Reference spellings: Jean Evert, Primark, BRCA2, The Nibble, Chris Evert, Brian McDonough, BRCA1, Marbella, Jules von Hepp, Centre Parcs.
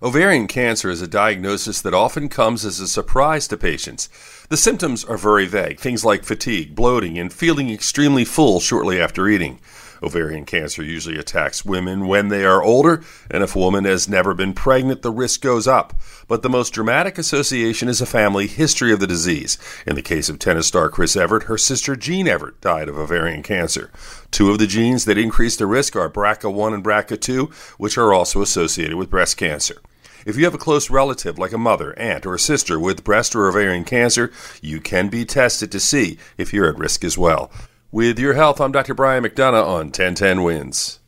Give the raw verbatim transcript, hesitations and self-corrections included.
Ovarian cancer is a diagnosis that often comes as a surprise to patients. The symptoms are very vague, things like fatigue, bloating, and feeling extremely full shortly after eating. Ovarian cancer usually attacks women when they are older, and if a woman has never been pregnant, the risk goes up. But the most dramatic association is a family history of the disease. In the case of tennis star Chris Evert, her sister Jean Evert died of ovarian cancer. Two of the genes that increase the risk are B R C A one and B R C A two, which are also associated with breast cancer. If you have a close relative, like a mother, aunt, or a sister with breast or ovarian cancer, you can be tested to see if you're at risk as well. With your health, I'm Doctor Brian McDonough on ten ten Wins.